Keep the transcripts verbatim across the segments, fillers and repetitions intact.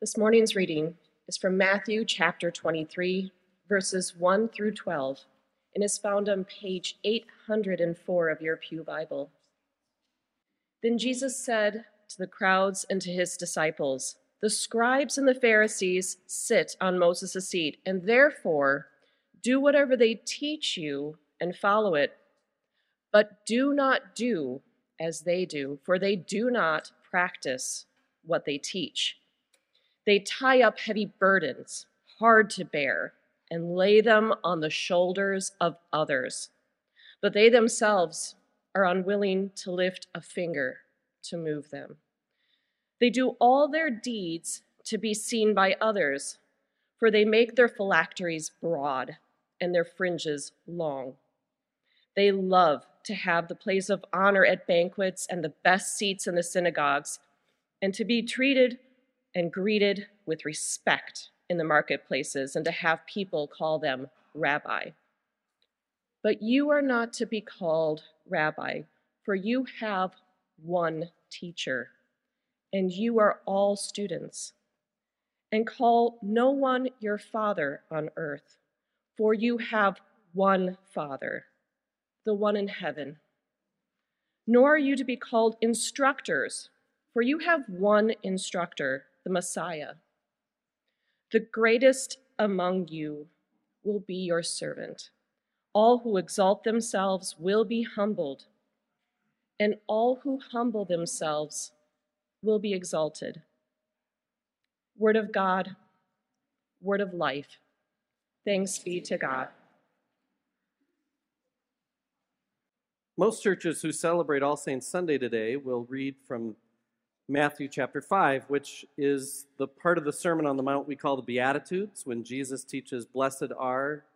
This morning's reading is from Matthew chapter twenty-three, verses one through twelve, and is found on page eight hundred four of your Pew Bible. Then Jesus said to the crowds and to his disciples, "The scribes and the Pharisees sit on Moses' seat, and therefore do whatever they teach you and follow it. But do not do as they do, for they do not practice what they teach. They tie up heavy burdens, hard to bear, and lay them on the shoulders of others. But they themselves are unwilling to lift a finger to move them. They do all their deeds to be seen by others, for they make their phylacteries broad and their fringes long. They love to have the place of honor at banquets and the best seats in the synagogues, and to be treated and greeted with respect in the marketplaces, and to have people call them rabbi. But you are not to be called rabbi, for you have one teacher, and you are all students. And call no one your father on earth, for you have one Father, the one in heaven. Nor are you to be called instructors, for you have one instructor, the Messiah. The greatest among you will be your servant. All who exalt themselves will be humbled, and all who humble themselves will be exalted." Word of God, word of life. Thanks be to God. Most churches who celebrate All Saints Sunday today will read from Matthew chapter five, which is the part of the Sermon on the Mount we call the Beatitudes, when Jesus teaches, "Blessed are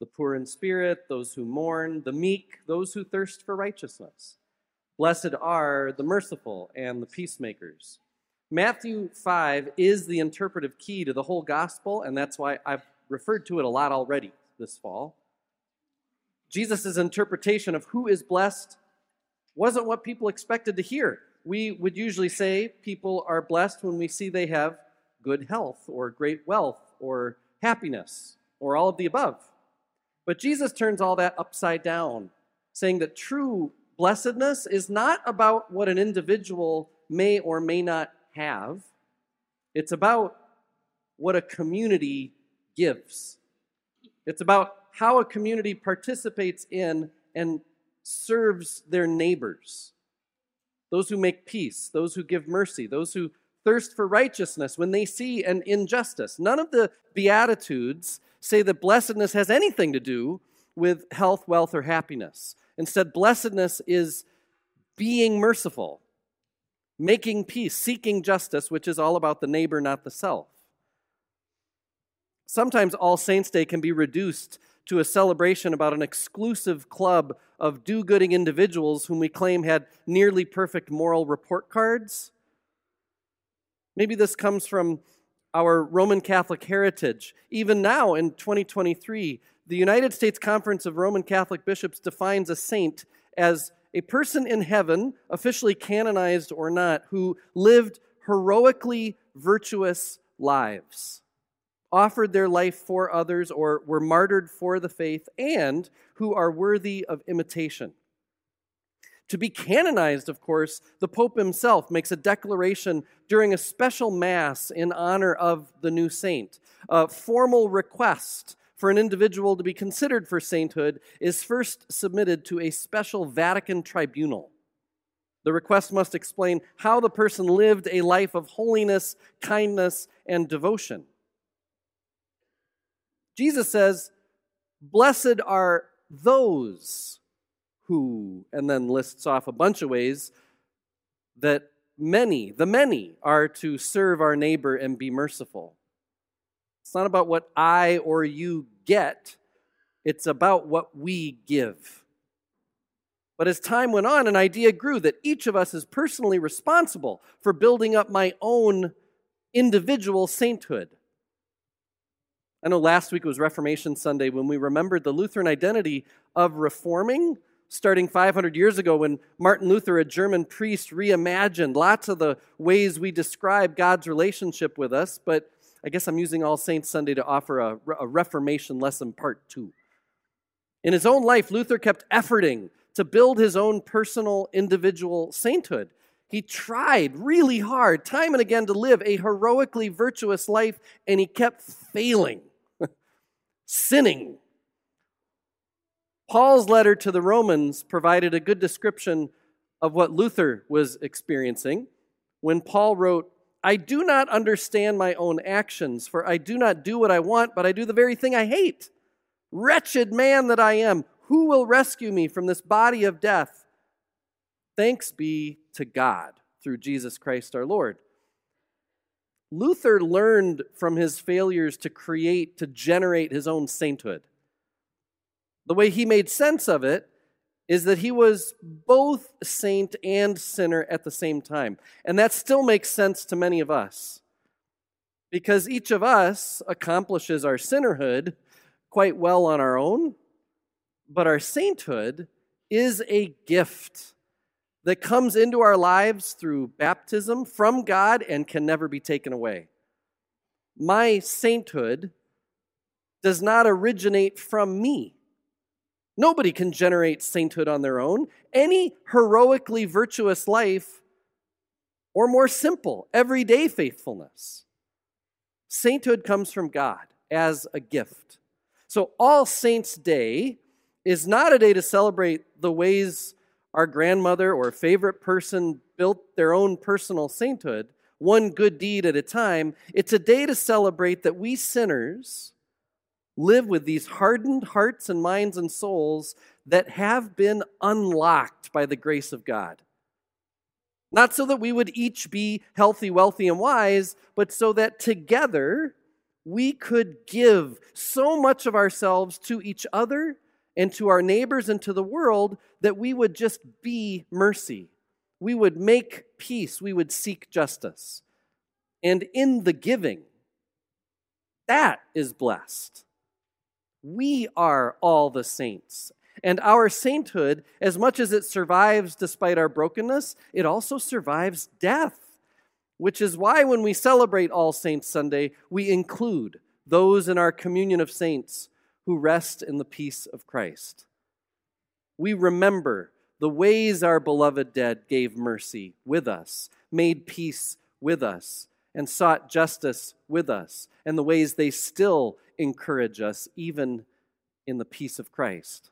the poor in spirit, those who mourn, the meek, those who thirst for righteousness. Blessed are the merciful and the peacemakers." Matthew five is the interpretive key to the whole gospel, and that's why I've referred to it a lot already this fall. Jesus' interpretation of who is blessed wasn't what people expected to hear. We would usually say people are blessed when we see they have good health or great wealth or happiness or all of the above. But Jesus turns all that upside down, saying that true blessedness is not about what an individual may or may not have. It's about what a community gives. It's about how a community participates in and serves their neighbors. Those who make peace, those who give mercy, those who thirst for righteousness when they see an injustice. None of the Beatitudes say that blessedness has anything to do with health, wealth, or happiness. Instead, blessedness is being merciful, making peace, seeking justice, which is all about the neighbor, not the self. Sometimes All Saints' Day can be reduced to a celebration about an exclusive club of do-gooding individuals whom we claim had nearly perfect moral report cards. Maybe this comes from our Roman Catholic heritage. Even now in twenty twenty-three, the United States Conference of Roman Catholic Bishops defines a saint as a person in heaven, officially canonized or not, who lived heroically virtuous lives, offered their life for others, or were martyred for the faith, and who are worthy of imitation. To be canonized, of course, the Pope himself makes a declaration during a special Mass in honor of the new saint. A formal request for an individual to be considered for sainthood is first submitted to a special Vatican tribunal. The request must explain how the person lived a life of holiness, kindness, and devotion. Jesus says, "Blessed are those who," and then lists off a bunch of ways that many, the many, are to serve our neighbor and be merciful. It's not about what I or you get. It's about what we give. But as time went on, an idea grew that each of us is personally responsible for building up my own individual sainthood. I know last week was Reformation Sunday when we remembered the Lutheran identity of reforming, starting five hundred years ago when Martin Luther, a German priest, reimagined lots of the ways we describe God's relationship with us. But I guess I'm using All Saints Sunday to offer a, a Reformation lesson part two. In his own life, Luther kept efforting to build his own personal, individual sainthood. He tried really hard, time and again, to live a heroically virtuous life, and he kept failing, sinning. Paul's letter to the Romans provided a good description of what Luther was experiencing when Paul wrote, "I do not understand my own actions, for I do not do what I want, but I do the very thing I hate. Wretched man that I am, who will rescue me from this body of death? Thanks be to God through Jesus Christ our Lord." Luther learned from his failures to create, to generate his own sainthood. The way he made sense of it is that he was both saint and sinner at the same time. And that still makes sense to many of us, because each of us accomplishes our sinnerhood quite well on our own, but our sainthood is a gift that comes into our lives through baptism from God and can never be taken away. My sainthood does not originate from me. Nobody can generate sainthood on their own. Any heroically virtuous life, or more simple, everyday faithfulness, sainthood comes from God as a gift. So All Saints Day is not a day to celebrate the ways our grandmother or favorite person built their own personal sainthood, one good deed at a time. It's a day to celebrate that we sinners live with these hardened hearts and minds and souls that have been unlocked by the grace of God. Not so that we would each be healthy, wealthy, and wise, but so that together we could give so much of ourselves to each other and to our neighbors and to the world that we would just be mercy. We would make peace. We would seek justice. And in the giving, that is blessed. We are all the saints. And our sainthood, as much as it survives despite our brokenness, it also survives death, which is why when we celebrate All Saints Sunday, we include those in our communion of saints who rest in the peace of Christ. We remember the ways our beloved dead gave mercy with us, made peace with us, and sought justice with us, and the ways they still encourage us, even in the peace of Christ.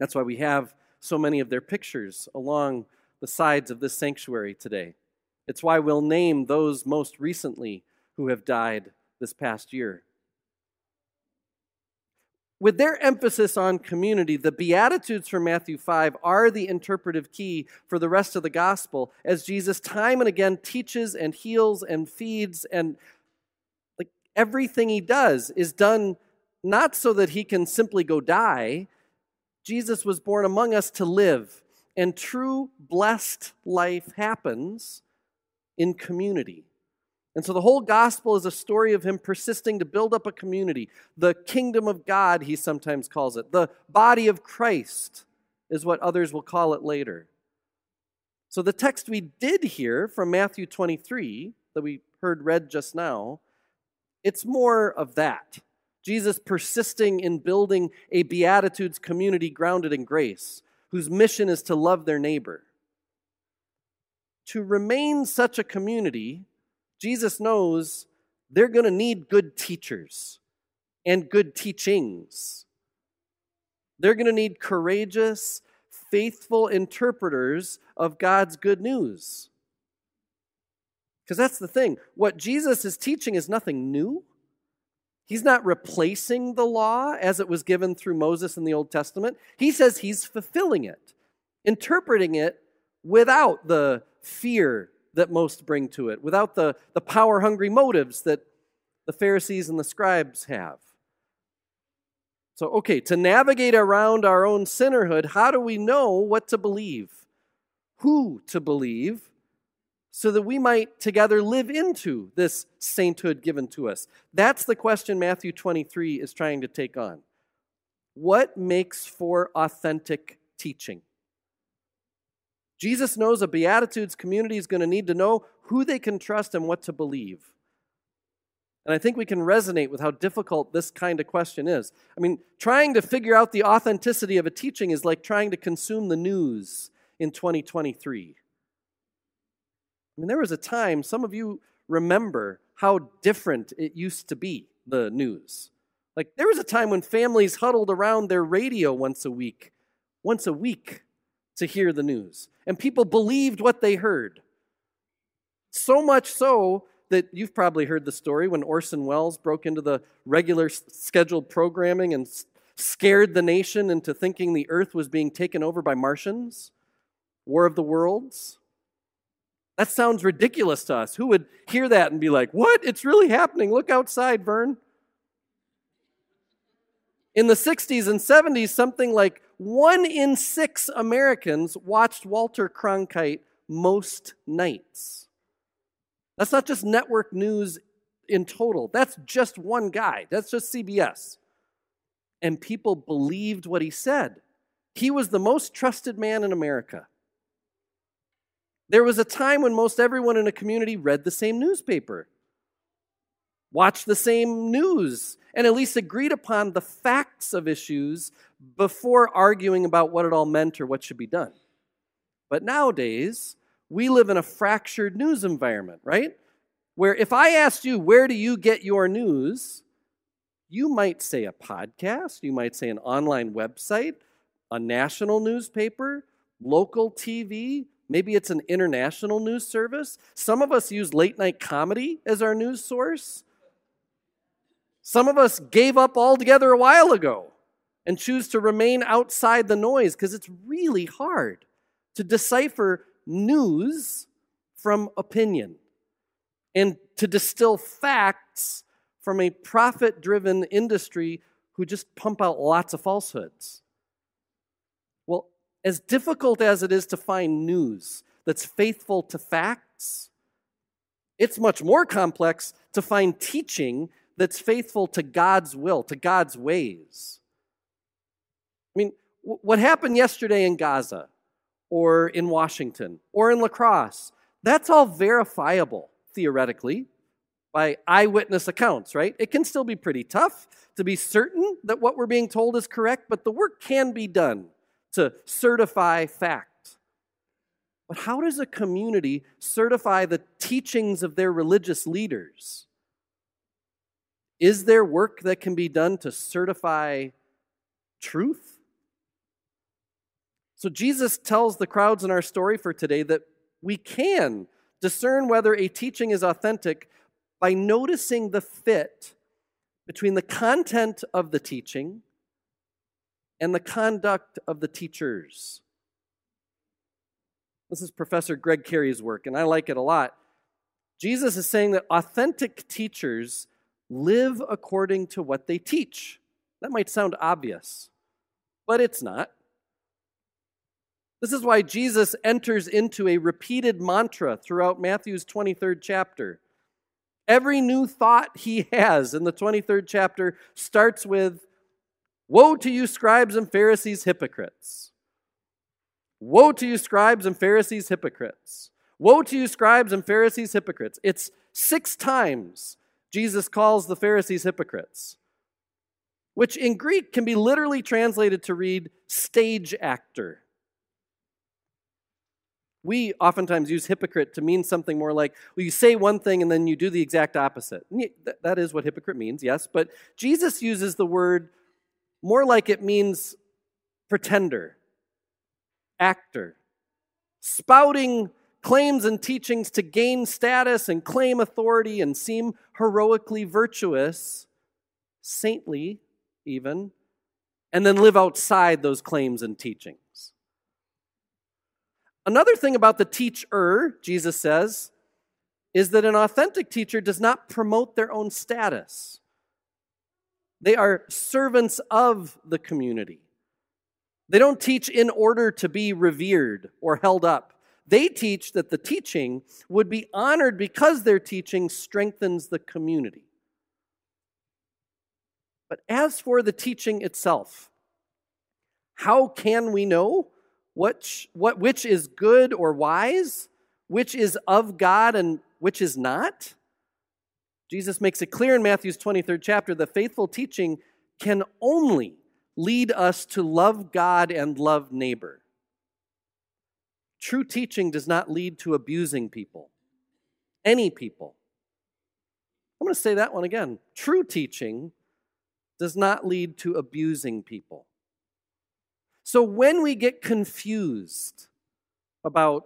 That's why we have so many of their pictures along the sides of this sanctuary today. It's why we'll name those most recently who have died this past year. With their emphasis on community, the Beatitudes from Matthew five are the interpretive key for the rest of the gospel, as Jesus time and again teaches and heals and feeds, and like everything he does is done not so that he can simply go die. Jesus was born among us to live, and true blessed life happens in community. And so the whole gospel is a story of him persisting to build up a community. The kingdom of God, he sometimes calls it. The body of Christ is what others will call it later. So the text we did hear from Matthew twenty-three, that we heard read just now, it's more of that. Jesus persisting in building a Beatitudes community grounded in grace, whose mission is to love their neighbor. To remain such a community, Jesus knows they're going to need good teachers and good teachings. They're going to need courageous, faithful interpreters of God's good news. Because that's the thing. What Jesus is teaching is nothing new. He's not replacing the law as it was given through Moses in the Old Testament. He says he's fulfilling it, interpreting it without the fear that most bring to it, without the, the power-hungry motives that the Pharisees and the scribes have. So, okay, to navigate around our own sinnerhood, how do we know what to believe, who to believe, so that we might together live into this sainthood given to us? That's the question Matthew twenty-three is trying to take on. What makes for authentic teaching. Jesus knows a Beatitudes community is going to need to know who they can trust and what to believe. And I think we can resonate with how difficult this kind of question is. I mean, trying to figure out the authenticity of a teaching is like trying to consume the news in twenty twenty-three. I mean, there was a time, some of you remember how different it used to be, the news. Like, there was a time when families huddled around their radio once a week, once a week to hear the news. And people believed what they heard. So much so that you've probably heard the story when Orson Welles broke into the regular scheduled programming and scared the nation into thinking the earth was being taken over by Martians. War of the Worlds. That sounds ridiculous to us. Who would hear that and be like, what? It's really happening. Look outside, Vern. In the sixties and seventies, something like one in six Americans watched Walter Cronkite most nights. That's not just network news in total. That's just one guy. That's just C B S. And people believed what he said. He was the most trusted man in America. There was a time when most everyone in a community read the same newspaper, watched the same news, and at least agreed upon the facts of issues before arguing about what it all meant or what should be done. But nowadays, we live in a fractured news environment, right? Where if I asked you, where do you get your news? You might say a podcast, you might say an online website, a national newspaper, local T V, maybe it's an international news service. Some of us use late night comedy as our news source. Some of us gave up altogether a while ago and choose to remain outside the noise because it's really hard to decipher news from opinion and to distill facts from a profit-driven industry who just pump out lots of falsehoods. Well, as difficult as it is to find news that's faithful to facts, it's much more complex to find teaching that's faithful to God's will, to God's ways. I mean, w- what happened yesterday in Gaza, or in Washington, or in La Crosse, that's all verifiable, theoretically, by eyewitness accounts, right? It can still be pretty tough to be certain that what we're being told is correct, but the work can be done to certify fact. But how does a community certify the teachings of their religious leaders? Is there work that can be done to certify truth? So Jesus tells the crowds in our story for today that we can discern whether a teaching is authentic by noticing the fit between the content of the teaching and the conduct of the teachers. This is Professor Greg Carey's work, and I like it a lot. Jesus is saying that authentic teachers live according to what they teach. That might sound obvious, but it's not. This is why Jesus enters into a repeated mantra throughout Matthew's twenty-third chapter. Every new thought he has in the twenty-third chapter starts with, woe to you, scribes and Pharisees, hypocrites. Woe to you, scribes and Pharisees, hypocrites. Woe to you, scribes and Pharisees, hypocrites. It's six times Jesus calls the Pharisees hypocrites, which in Greek can be literally translated to read stage actor. We oftentimes use hypocrite to mean something more like, well, you say one thing and then you do the exact opposite. That is what hypocrite means, yes. But Jesus uses the word more like it means pretender, actor, spouting claims and teachings to gain status and claim authority and seem heroically virtuous, saintly even, and then live outside those claims and teachings. Another thing about the teacher, Jesus says, is that an authentic teacher does not promote their own status. They are servants of the community. They don't teach in order to be revered or held up. They teach that the teaching would be honored because their teaching strengthens the community. But as for the teaching itself, how can we know Which, what, which is good or wise? Which is of God and which is not? Jesus makes it clear in Matthew's twenty-third chapter, the faithful teaching can only lead us to love God and love neighbor. True teaching does not lead to abusing people, any people. I'm going to say that one again. True teaching does not lead to abusing people. So when we get confused about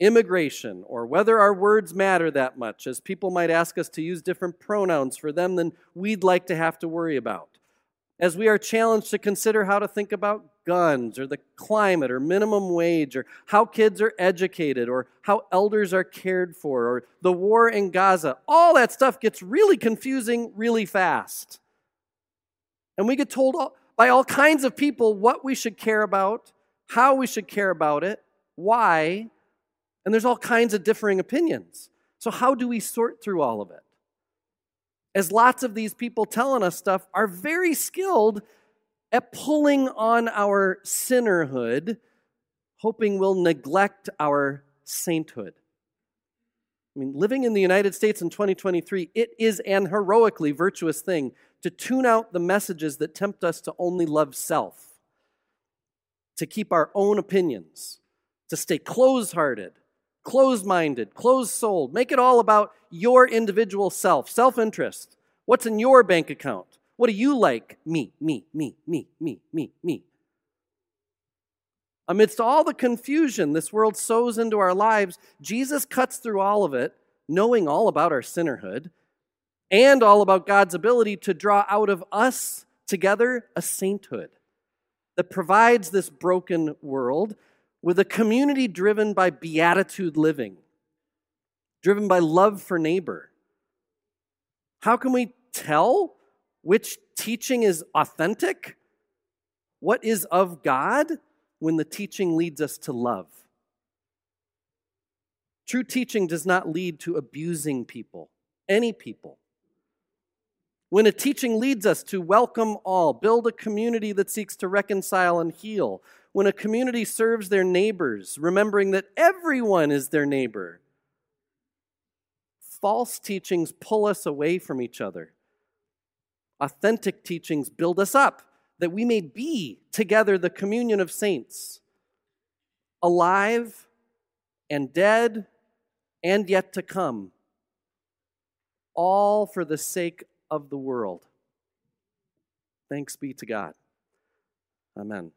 immigration or whether our words matter that much, as people might ask us to use different pronouns for them than we'd like to have to worry about, as we are challenged to consider how to think about guns or the climate or minimum wage or how kids are educated or how elders are cared for or the war in Gaza, all that stuff gets really confusing really fast. And we get told all... by all kinds of people what we should care about, how we should care about it, why, and there's all kinds of differing opinions. So how do we sort through all of it? As lots of these people telling us stuff are very skilled at pulling on our sinnerhood, hoping we'll neglect our sainthood. I mean, living in the United States in twenty twenty-three, it is an heroically virtuous thing to tune out the messages that tempt us to only love self, to keep our own opinions, to stay close-hearted, close-minded, close-souled. Make it all about your individual self, self-interest. What's in your bank account? What do you like? Me, me, me, me, me, me, me. Amidst all the confusion this world sows into our lives, Jesus cuts through all of it, knowing all about our sinnerhood and all about God's ability to draw out of us together a sainthood that provides this broken world with a community driven by beatitude living, driven by love for neighbor. How can we tell which teaching is authentic? What is of God? When the teaching leads us to love. True teaching does not lead to abusing people, any people. When a teaching leads us to welcome all, build a community that seeks to reconcile and heal. When a community serves their neighbors, remembering that everyone is their neighbor. False teachings pull us away from each other. Authentic teachings build us up, that we may be together the communion of saints, alive and dead and yet to come, all for the sake of the world. Thanks be to God. Amen.